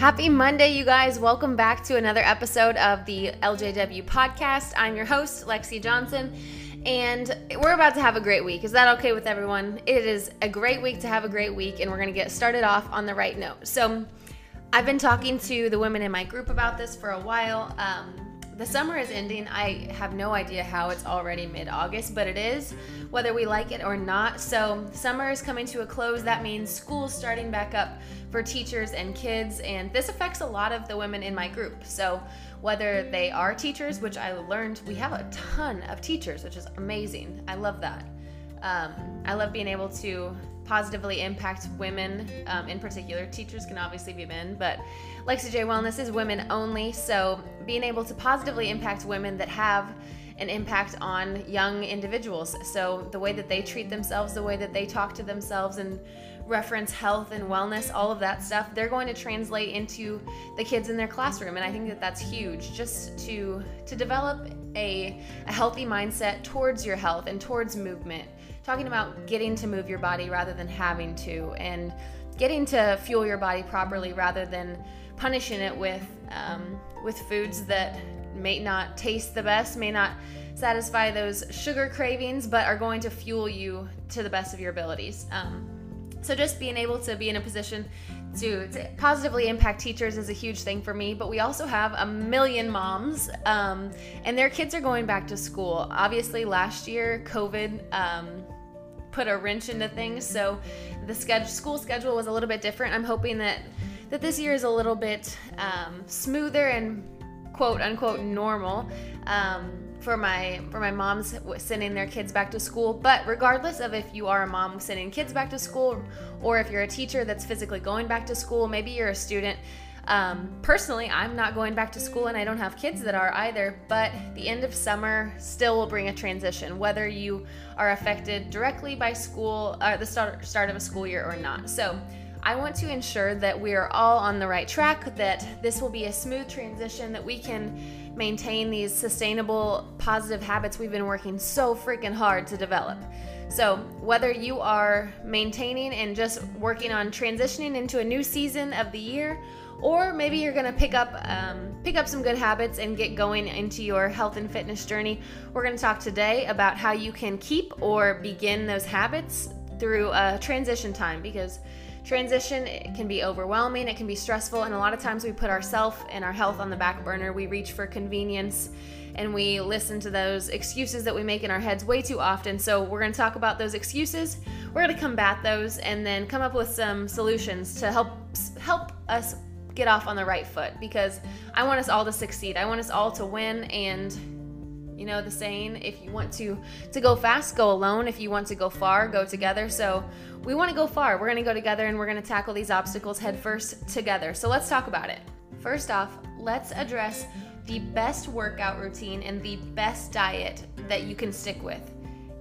Happy Monday, you guys. Welcome back to another episode of the LJW podcast. I'm your host, Lexi Johnson, and we're about to have a great week. Is that okay with everyone? It is a great week to have a great week, and we're going to get started off on the right note. So I've been talking to the women in my group about this for a while. The summer is ending. I have no idea how it's already mid-August, but it is, whether we like it or not. So summer is coming to a close. That means school's starting back up for teachers and kids, and this affects a lot of the women in my group. So whether they are teachers, which I learned, we have a ton of teachers, which is amazing. I love that. I love being able to positively impact women, in particular. Teachers can obviously be men, but Lexi J Wellness is women only, so being able to positively impact women that have an impact on young individuals. So the way that they treat themselves, the way that they talk to themselves and reference health and wellness, all of that stuff, they're going to translate into the kids in their classroom, and I think that that's huge, just to develop a healthy mindset towards your health and towards movement. Talking about getting to move your body rather than having to, and getting to fuel your body properly rather than punishing it with foods that may not taste the best, may not satisfy those sugar cravings, but are going to fuel you to the best of your abilities. So just being able to be in a position to positively impact teachers is a huge thing for me, but we also have a million moms, and their kids are going back to school. Obviously, last year, COVID put a wrench into things, so the school schedule was a little bit different. I'm hoping that this year is a little bit smoother and quote-unquote normal for my moms sending their kids back to school. But regardless of if you are a mom sending kids back to school, or if you're a teacher that's physically going back to school, maybe you're a student. Personally, I'm not going back to school, and I don't have kids that are either, but the end of summer still will bring a transition, whether you are affected directly by school, the start of a school year or not. So I want to ensure that we are all on the right track, that this will be a smooth transition, that we can maintain these sustainable, positive habits we've been working so freaking hard to develop. So whether you are maintaining and just working on transitioning into a new season of the year, or maybe you're going to pick up some good habits and get going into your health and fitness journey, we're going to talk today about how you can keep or begin those habits through a transition time, because transition, it can be overwhelming, it can be stressful, and a lot of times we put ourselves and our health on the back burner. We reach for convenience, and we listen to those excuses that we make in our heads way too often. So we're going to talk about those excuses, we're going to combat those, and then come up with some solutions to help us get off on the right foot, because I want us all to succeed. I want us all to win, and you know the saying, if you want to go fast, go alone. If you want to go far, go together. So we want to go far. We're going to go together, and we're going to tackle these obstacles headfirst together. So let's talk about it. First off, let's address the best workout routine, and the best diet that you can stick with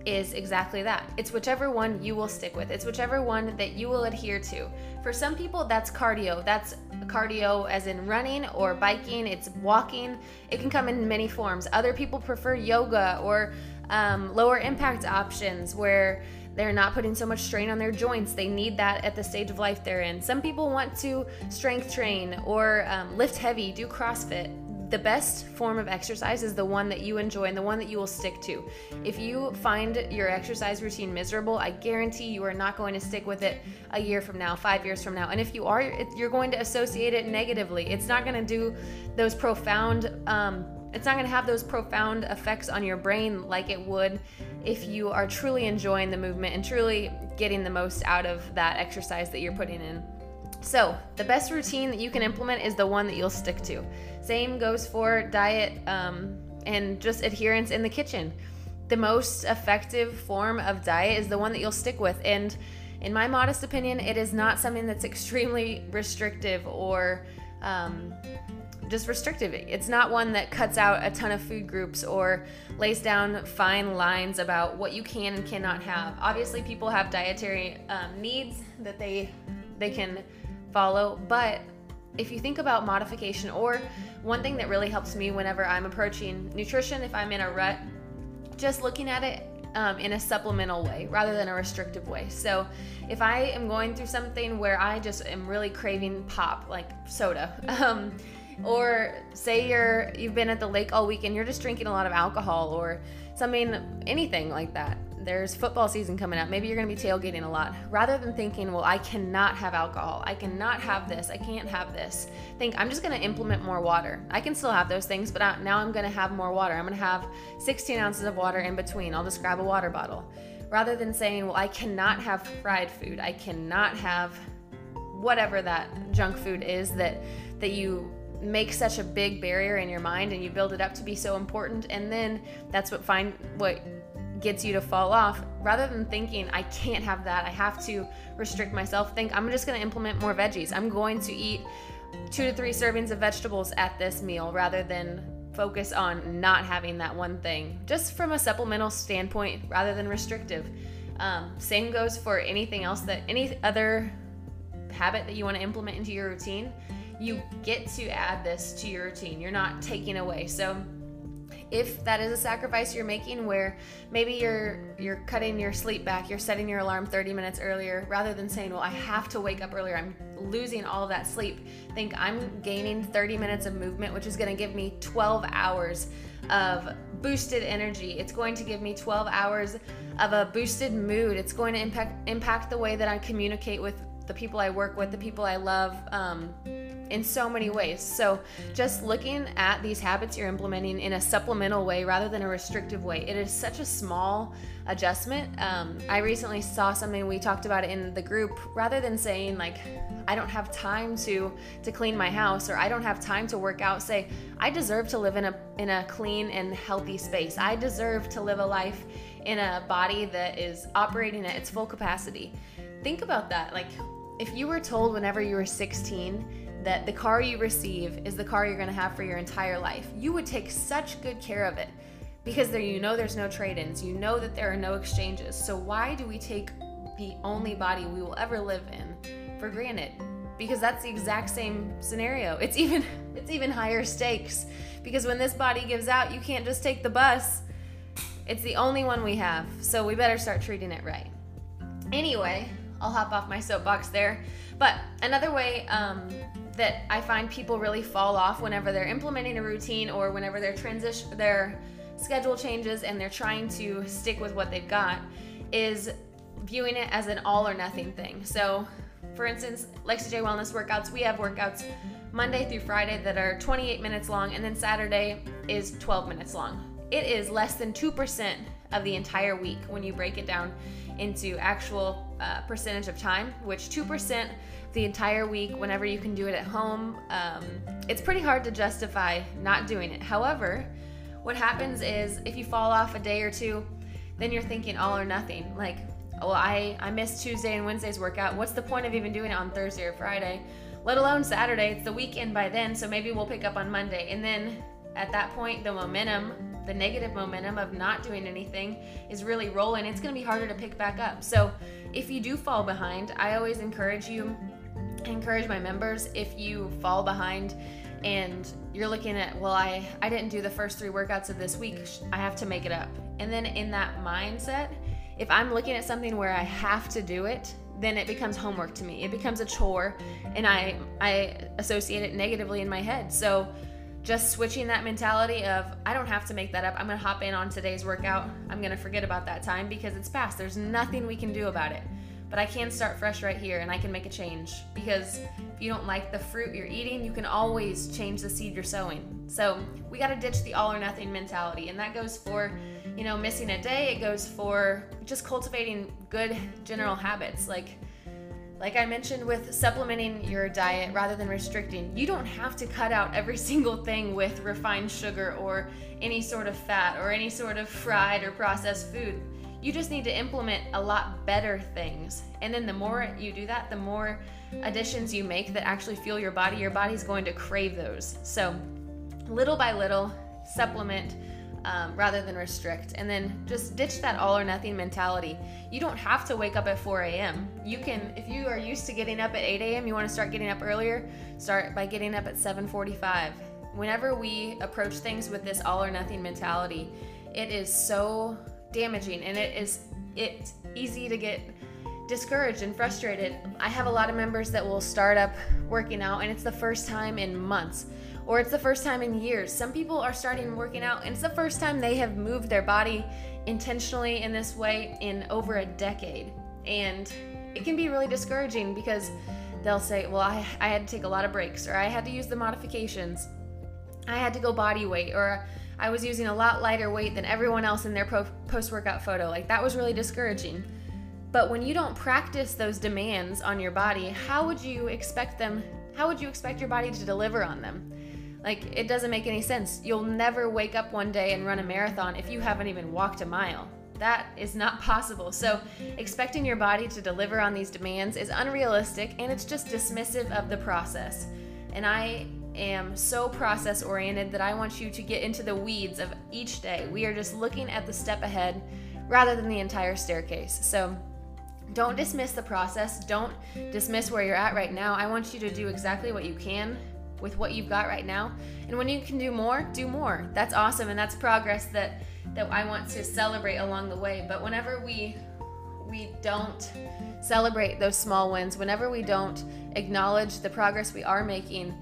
is exactly that. It's whichever one you will stick with. It's whichever one that you will adhere to. For some people, that's cardio. That's cardio as in running or biking. It's walking. It can come in many forms. Other people prefer yoga or lower impact options where they're not putting so much strain on their joints. They need that at the stage of life they're in. Some people want to strength train or lift heavy, do CrossFit. The best form of exercise is the one that you enjoy and the one that you will stick to. If you find your exercise routine miserable, I guarantee you are not going to stick with it a year from now, 5 years from now. And if you are, you're going to associate it negatively. It's not going to do those profound, it's not going to have those profound effects on your brain like it would if you are truly enjoying the movement and truly getting the most out of that exercise that you're putting in. So the best routine that you can implement is the one that you'll stick to. Same goes for diet and just adherence in the kitchen. The most effective form of diet is the one that you'll stick with. And in my modest opinion, it is not something that's extremely restrictive or just restrictive. It's not one that cuts out a ton of food groups or lays down fine lines about what you can and cannot have. Obviously, people have dietary needs that they can follow, but if you think about modification, or one thing that really helps me whenever I'm approaching nutrition, if I'm in a rut, just looking at it in a supplemental way rather than a restrictive way. So if I am going through something where I just am really craving pop, like soda, or say you've been at the lake all weekend, you're just drinking a lot of alcohol or something, anything like that. There's football season coming up. Maybe you're going to be tailgating a lot. Rather than thinking, well, I cannot have alcohol. I cannot have this. I can't have this. Think, I'm just going to implement more water. I can still have those things, but now I'm going to have more water. I'm going to have 16 ounces of water in between. I'll just grab a water bottle. Rather than saying, well, I cannot have fried food. I cannot have whatever that junk food is that you make such a big barrier in your mind and you build it up to be so important. And then that's what gets you to fall off. Rather than thinking, I can't have that, I have to restrict myself, think, I'm just going to implement more veggies. I'm going to eat 2 to 3 servings of vegetables at this meal rather than focus on not having that one thing, just from a supplemental standpoint rather than restrictive. Same goes for anything else, any other habit that you want to implement into your routine. You get to add this to your routine. You're not taking away. So if that is a sacrifice you're making, where maybe you're cutting your sleep back, you're setting your alarm 30 minutes earlier, rather than saying, well, I have to wake up earlier, I'm losing all that sleep. Think, I'm gaining 30 minutes of movement, which is going to give me 12 hours of boosted energy. It's going to give me 12 hours of a boosted mood. It's going to impact the way that I communicate with the people I work with, the people I love, in so many ways. So just looking at these habits you're implementing in a supplemental way rather than a restrictive way. It is such a small adjustment. I recently saw something, we talked about it in the group, rather than saying like, I don't have time to clean my house, or I don't have time to work out, say, I deserve to live in a clean and healthy space. I deserve to live a life in a body that is operating at its full capacity. Think about that. Like, if you were told whenever you were 16 that the car you receive is the car you're going to have for your entire life, you would take such good care of it, because there, there's no trade-ins, that there are no exchanges. So why do we take the only body we will ever live in for granted? Because that's the exact same scenario. It's even higher stakes, because when this body gives out, you can't just take the bus. It's the only one we have, so we better start treating it right. Anyway, I'll hop off my soapbox there. But another way that I find people really fall off whenever they're implementing a routine, or whenever their schedule changes and they're trying to stick with what they've got, is viewing it as an all or nothing thing. So for instance, Lexi J Wellness workouts, we have workouts Monday through Friday that are 28 minutes long, and then Saturday is 12 minutes long. It is less than 2% of the entire week when you break it down into actual percentage of time, which 2% the entire week whenever you can do it at home, it's pretty hard to justify not doing it. However, what happens is if you fall off a day or two, then you're thinking all or nothing. Like, oh, I missed Tuesday and Wednesday's workout. What's the point of even doing it on Thursday or Friday, let alone Saturday? It's the weekend by then, so maybe we'll pick up on Monday. And then at that point, the negative momentum of not doing anything is really rolling. It's going to be harder to pick back up. So if you do fall behind, I always encourage my members, if you fall behind and you're looking at, well, I didn't do the first 3 workouts of this week, I have to make it up. And then in that mindset, if I'm looking at something where I have to do it, then it becomes homework to me. It becomes a chore, and I associate it negatively in my head. So just switching that mentality of, I don't have to make that up. I'm going to hop in on today's workout. I'm going to forget about that time because it's past. There's nothing we can do about it. But I can start fresh right here, and I can make a change. Because if you don't like the fruit you're eating, you can always change the seed you're sowing. So we got to ditch the all or nothing mentality. And that goes for, missing a day. It goes for just cultivating good general habits. Like I mentioned with supplementing your diet rather than restricting, you don't have to cut out every single thing with refined sugar or any sort of fat or any sort of fried or processed food. You just need to implement a lot better things. And then the more you do that, the more additions you make that actually fuel your body. Your body's going to crave those. So little by little, supplement rather than restrict. And then just ditch that all or nothing mentality. You don't have to wake up at 4 a.m. You can, if you are used to getting up at 8 a.m., you want to start getting up earlier, start by getting up at 7:45. Whenever we approach things with this all or nothing mentality, it is so damaging, and it's easy to get discouraged and frustrated. I have a lot of members that will start up working out and it's the first time in months, or it's the first time in years. Some people are starting working out and it's the first time they have moved their body intentionally in this way in over a decade. And it can be really discouraging because they'll say, well, I had to take a lot of breaks, or I had to use the modifications, I had to go body weight, or I was using a lot lighter weight than everyone else in their post-workout photo. Like, that was really discouraging. But when you don't practice those demands on your body, how would you expect your body to deliver on them? Like, it doesn't make any sense. You'll never wake up one day and run a marathon if you haven't even walked a mile. That is not possible. So expecting your body to deliver on these demands is unrealistic, and it's just dismissive of the process. And I am so process oriented that I want you to get into the weeds of each day. We are just looking at the step ahead rather than the entire staircase. So don't dismiss the process. Don't dismiss where you're at right now. I want you to do exactly what you can with what you've got right now. And when you can do more, do more. That's awesome, and that's progress that I want to celebrate along the way. But whenever we don't celebrate those small wins, whenever we don't acknowledge the progress we are making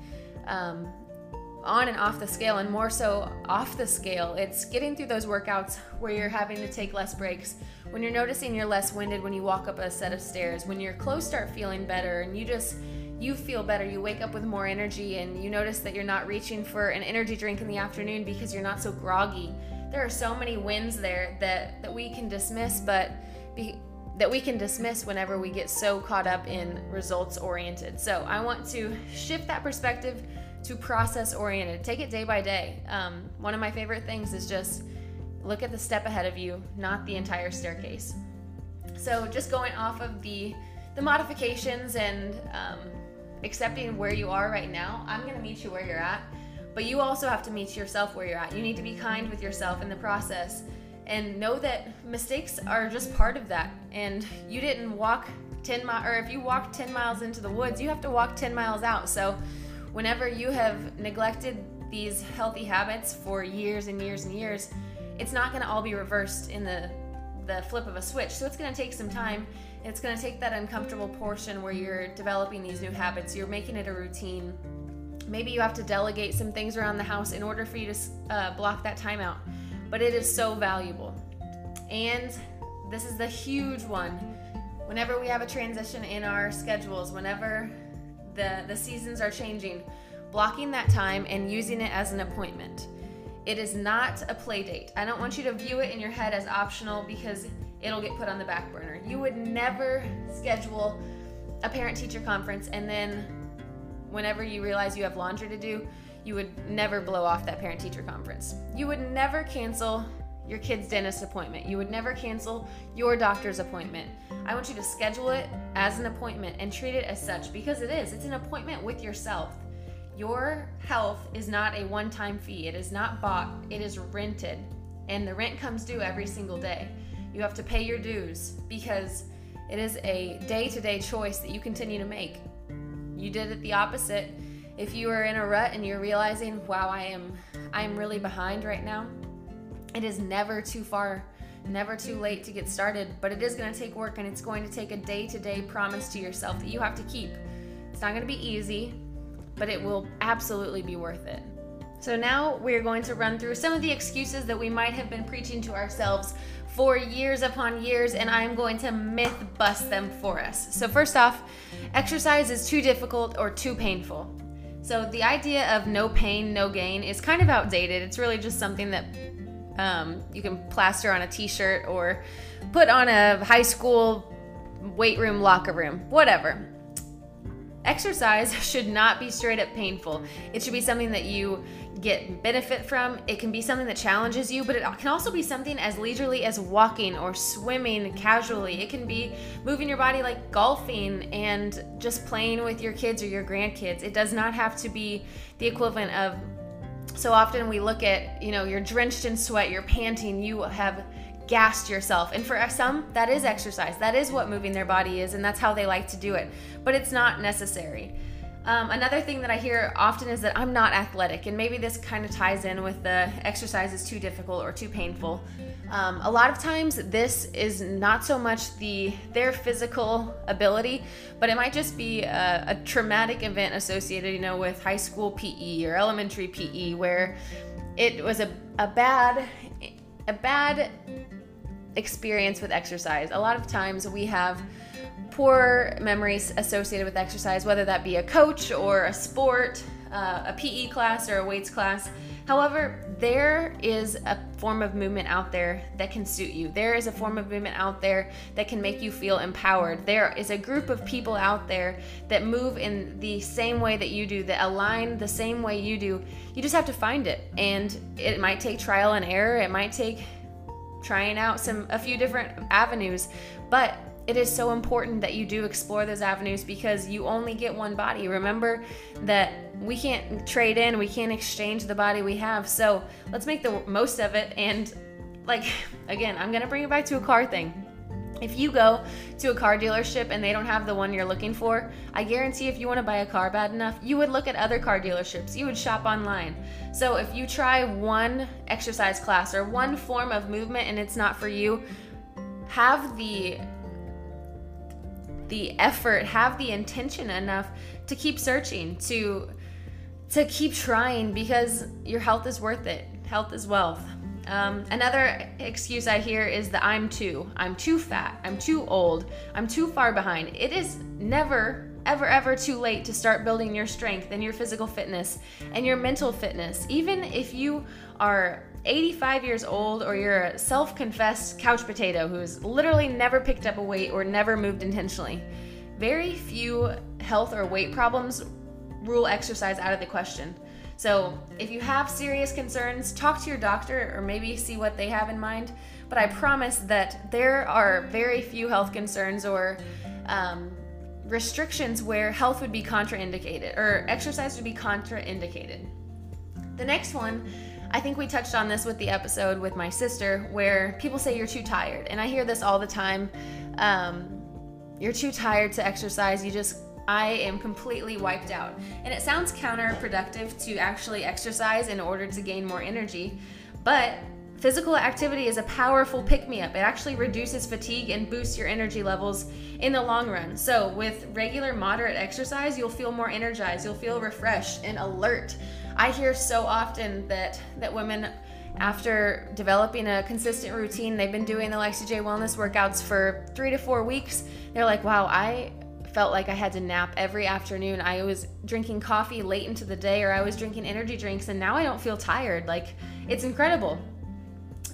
on and off the scale, and more so off the scale, it's getting through those workouts where you're having to take less breaks, when you're noticing you're less winded when you walk up a set of stairs, when your clothes start feeling better and you feel better, you wake up with more energy, and you notice that you're not reaching for an energy drink in the afternoon because you're not so groggy. There are so many wins there that we can dismiss, that we can dismiss whenever we get so caught up in results oriented. So I want to shift that perspective to process oriented. Take it day by day. One of my favorite things is just look at the step ahead of you, not the entire staircase. So just going off of the modifications and accepting where you are right now, I'm going to meet you where you're at, but you also have to meet yourself where you're at. You need to be kind with yourself in the process and know that mistakes are just part of that. And you didn't walk 10 miles, or if you walked 10 miles into the woods, you have to walk 10 miles out. So whenever you have neglected these healthy habits for years and years and years, it's not going to all be reversed in the flip of a switch. So it's going to take some time. It's going to take that uncomfortable portion where you're developing these new habits, you're making it a routine. Maybe you have to delegate some things around the house in order for you to block that time out, but it is so valuable. And this is the huge one. Whenever we have a transition in our schedules, whenever the seasons are changing, blocking that time and using it as an appointment. It is not a play date. I don't want you to view it in your head as optional because it'll get put on the back burner. You would never schedule a parent-teacher conference and then whenever you realize you have laundry to do, you would never blow off that parent-teacher conference. You would never cancel your kid's dentist appointment. You would never cancel your doctor's appointment. I want you to schedule it as an appointment and treat it as such because it is. It's an appointment with yourself. Your health is not a one-time fee. It is not bought. It is rented. And the rent comes due every single day. You have to pay your dues because it is a day-to-day choice that you continue to make. You did it the opposite. If you are in a rut and you're realizing, wow, I'm really behind right now, it is never too far, never too late to get started, but it is going to take work and it's going to take a day-to-day promise to yourself that you have to keep. It's not going to be easy, but it will absolutely be worth it. So now we're going to run through some of the excuses that we might have been preaching to ourselves for years upon years, and I'm going to myth bust them for us. So first off, exercise is too difficult or too painful. So the idea of no pain, no gain is kind of outdated. It's really just something that you can plaster on a t-shirt or put on a high school weight room, locker room, whatever. Exercise should not be straight up painful. It should be something that you get benefit from. It can be something that challenges you, but it can also be something as leisurely as walking or swimming casually. It can be moving your body like golfing and just playing with your kids or your grandkids. It does not have to be the equivalent of, so often we look at, you're drenched in sweat, you're panting, you have gassed yourself. And for some, that is exercise. That is what moving their body is, and that's how they like to do it. But it's not necessary. Another thing that I hear often is that I'm not athletic, and maybe this kind of ties in with the exercise is too difficult or too painful. A lot of times this is not so much their physical ability, but it might just be a traumatic event associated, you know, with high school PE or elementary PE, where it was a bad experience with exercise. A lot of times we have poor memories associated with exercise, whether that be a coach or a sport, a PE class or a weights class. However, there is a form of movement out there that can suit you. There is a form of movement out there that can make you feel empowered. There is a group of people out there that move in the same way that you do, that align the same way you do. You just have to find it. And it might take trial and error. It might take trying out a few different avenues, but it is so important that you do explore those avenues, because you only get one body. Remember that we can't trade in, we can't exchange the body we have. So let's make the most of it. And like, again, I'm gonna bring it back to a car thing. If you go to a car dealership and they don't have the one you're looking for, I guarantee if you want to buy a car bad enough, you would look at other car dealerships. You would shop online. So if you try one exercise class or one form of movement and it's not for you, have the effort, have the intention enough to keep searching, to keep trying, because your health is worth it. Health is wealth. Another excuse I hear is that I'm too fat, I'm too old, I'm too far behind. It is never, ever, ever too late to start building your strength and your physical fitness and your mental fitness. Even if you are 85 years old, or you're a self-confessed couch potato who's literally never picked up a weight or never moved intentionally. Very few health or weight problems rule exercise out of the question. So if you have serious concerns, talk to your doctor or maybe see what they have in mind. But I promise that there are very few health concerns or restrictions where health would be contraindicated or exercise would be contraindicated. The next one, I think we touched on this with the episode with my sister, where people say you're too tired. And I hear this all the time. You're too tired to exercise. I am completely wiped out. And it sounds counterproductive to actually exercise in order to gain more energy, but physical activity is a powerful pick-me-up. It actually reduces fatigue and boosts your energy levels in the long run. So with regular, moderate exercise, you'll feel more energized, you'll feel refreshed and alert. I hear so often that women, after developing a consistent routine, they've been doing the Lexi J Wellness workouts for 3 to 4 weeks. They're like, wow, I felt like I had to nap every afternoon. I was drinking coffee late into the day, or I was drinking energy drinks, and now I don't feel tired. Like, it's incredible.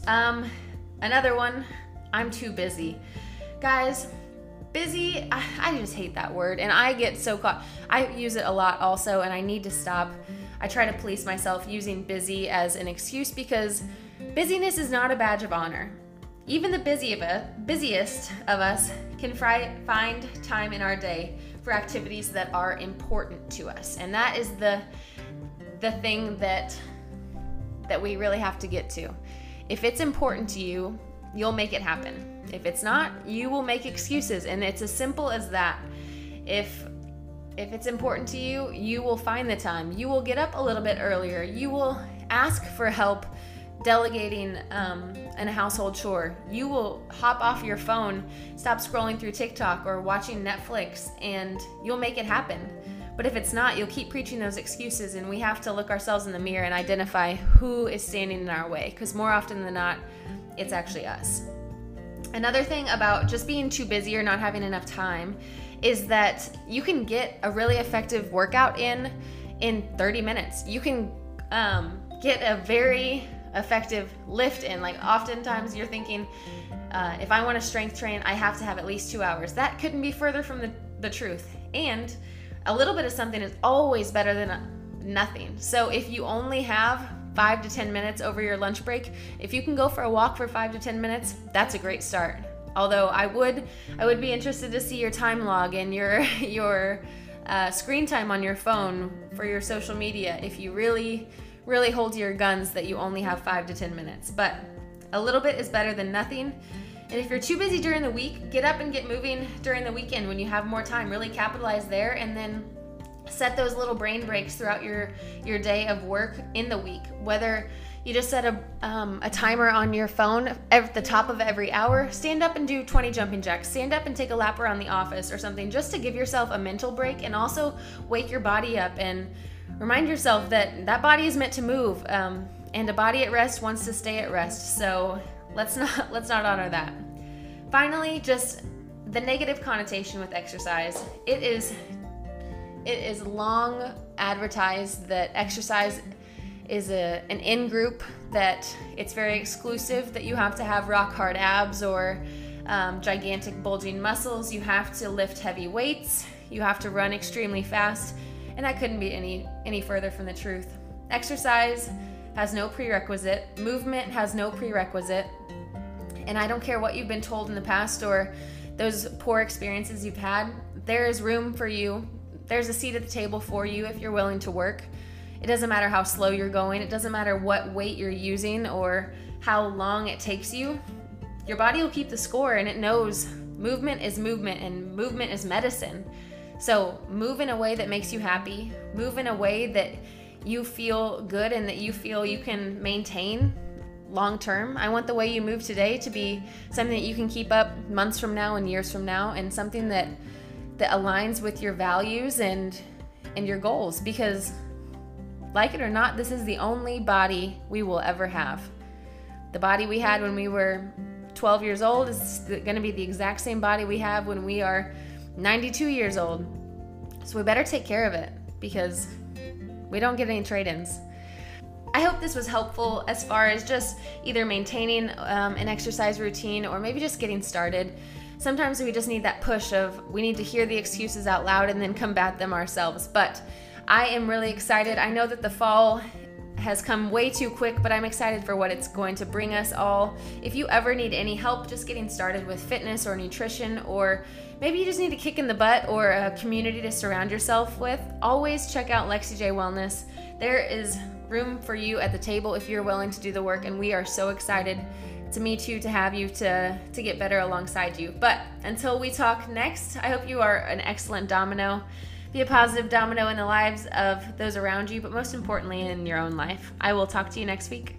Another one, I'm too busy. Guys, busy, I just hate that word, and I get so caught. I use it a lot also, and I need to stop. I try to police myself using busy as an excuse, because busyness is not a badge of honor. Even the busiest of us can find time in our day for activities that are important to us. And that is the thing that we really have to get to. If it's important to you, you'll make it happen. If it's not, you will make excuses. And it's as simple as that. If it's important to you, you will find the time. You will get up a little bit earlier. You will ask for help delegating in a household chore. You will hop off your phone, stop scrolling through TikTok or watching Netflix, and you'll make it happen. But if it's not, you'll keep preaching those excuses, and we have to look ourselves in the mirror and identify who is standing in our way, because more often than not, it's actually us. Another thing about just being too busy or not having enough time is that you can get a really effective workout in 30 minutes. You can get a very effective lift in. Like, oftentimes you're thinking, if I want to strength train, I have to have at least 2 hours. That couldn't be further from the truth. And a little bit of something is always better than nothing. So if you only have 5 to 10 minutes over your lunch break, if you can go for a walk for 5 to 10 minutes, that's a great start. Although I would be interested to see your time log and your screen time on your phone for your social media, if you really, really hold to your guns that you only have 5 to 10 minutes. But a little bit is better than nothing. And if you're too busy during the week, get up and get moving during the weekend when you have more time. Really capitalize there, and then Set those little brain breaks throughout your day of work in the week. Whether you just set a timer on your phone at the top of every hour, stand up and do 20 jumping jacks, stand up and take a lap around the office or something, just to give yourself a mental break and also wake your body up and remind yourself that that body is meant to move, and a body at rest wants to stay at rest. So let's not honor that. Finally, just the negative connotation with exercise. It is long advertised that exercise is an in-group, that it's very exclusive, that you have to have rock-hard abs or gigantic bulging muscles, you have to lift heavy weights, you have to run extremely fast, and that couldn't be any further from the truth. Exercise has no prerequisite, movement has no prerequisite, and I don't care what you've been told in the past or those poor experiences you've had, there is room for you. There's a seat at the table for you if you're willing to work. It doesn't matter how slow you're going. It doesn't matter what weight you're using or how long it takes you. Your body will keep the score, and it knows movement is movement, and movement is medicine. So move in a way that makes you happy. Move in a way that you feel good and that you feel you can maintain long term. I want the way you move today to be something that you can keep up months from now and years from now, and something that aligns with your values and your goals, because like it or not, this is the only body we will ever have. The body we had when we were 12 years old is going to be the exact same body we have when we are 92 years old. So we better take care of it, because we don't get any trade-ins. I hope this was helpful as far as just either maintaining an exercise routine or maybe just getting started. Sometimes we just need that push of, we need to hear the excuses out loud and then combat them ourselves. But I am really excited. I know that the fall has come way too quick, but I'm excited for what it's going to bring us all. If you ever need any help just getting started with fitness or nutrition, or maybe you just need a kick in the butt or a community to surround yourself with, always check out Lexi J Wellness. There is room for you at the table if you're willing to do the work, and we are so excited to meet you, to have you, to get better alongside you. But until we talk next, I hope you are an excellent domino. Be a positive domino in the lives of those around you, but most importantly in your own life. I will talk to you next week.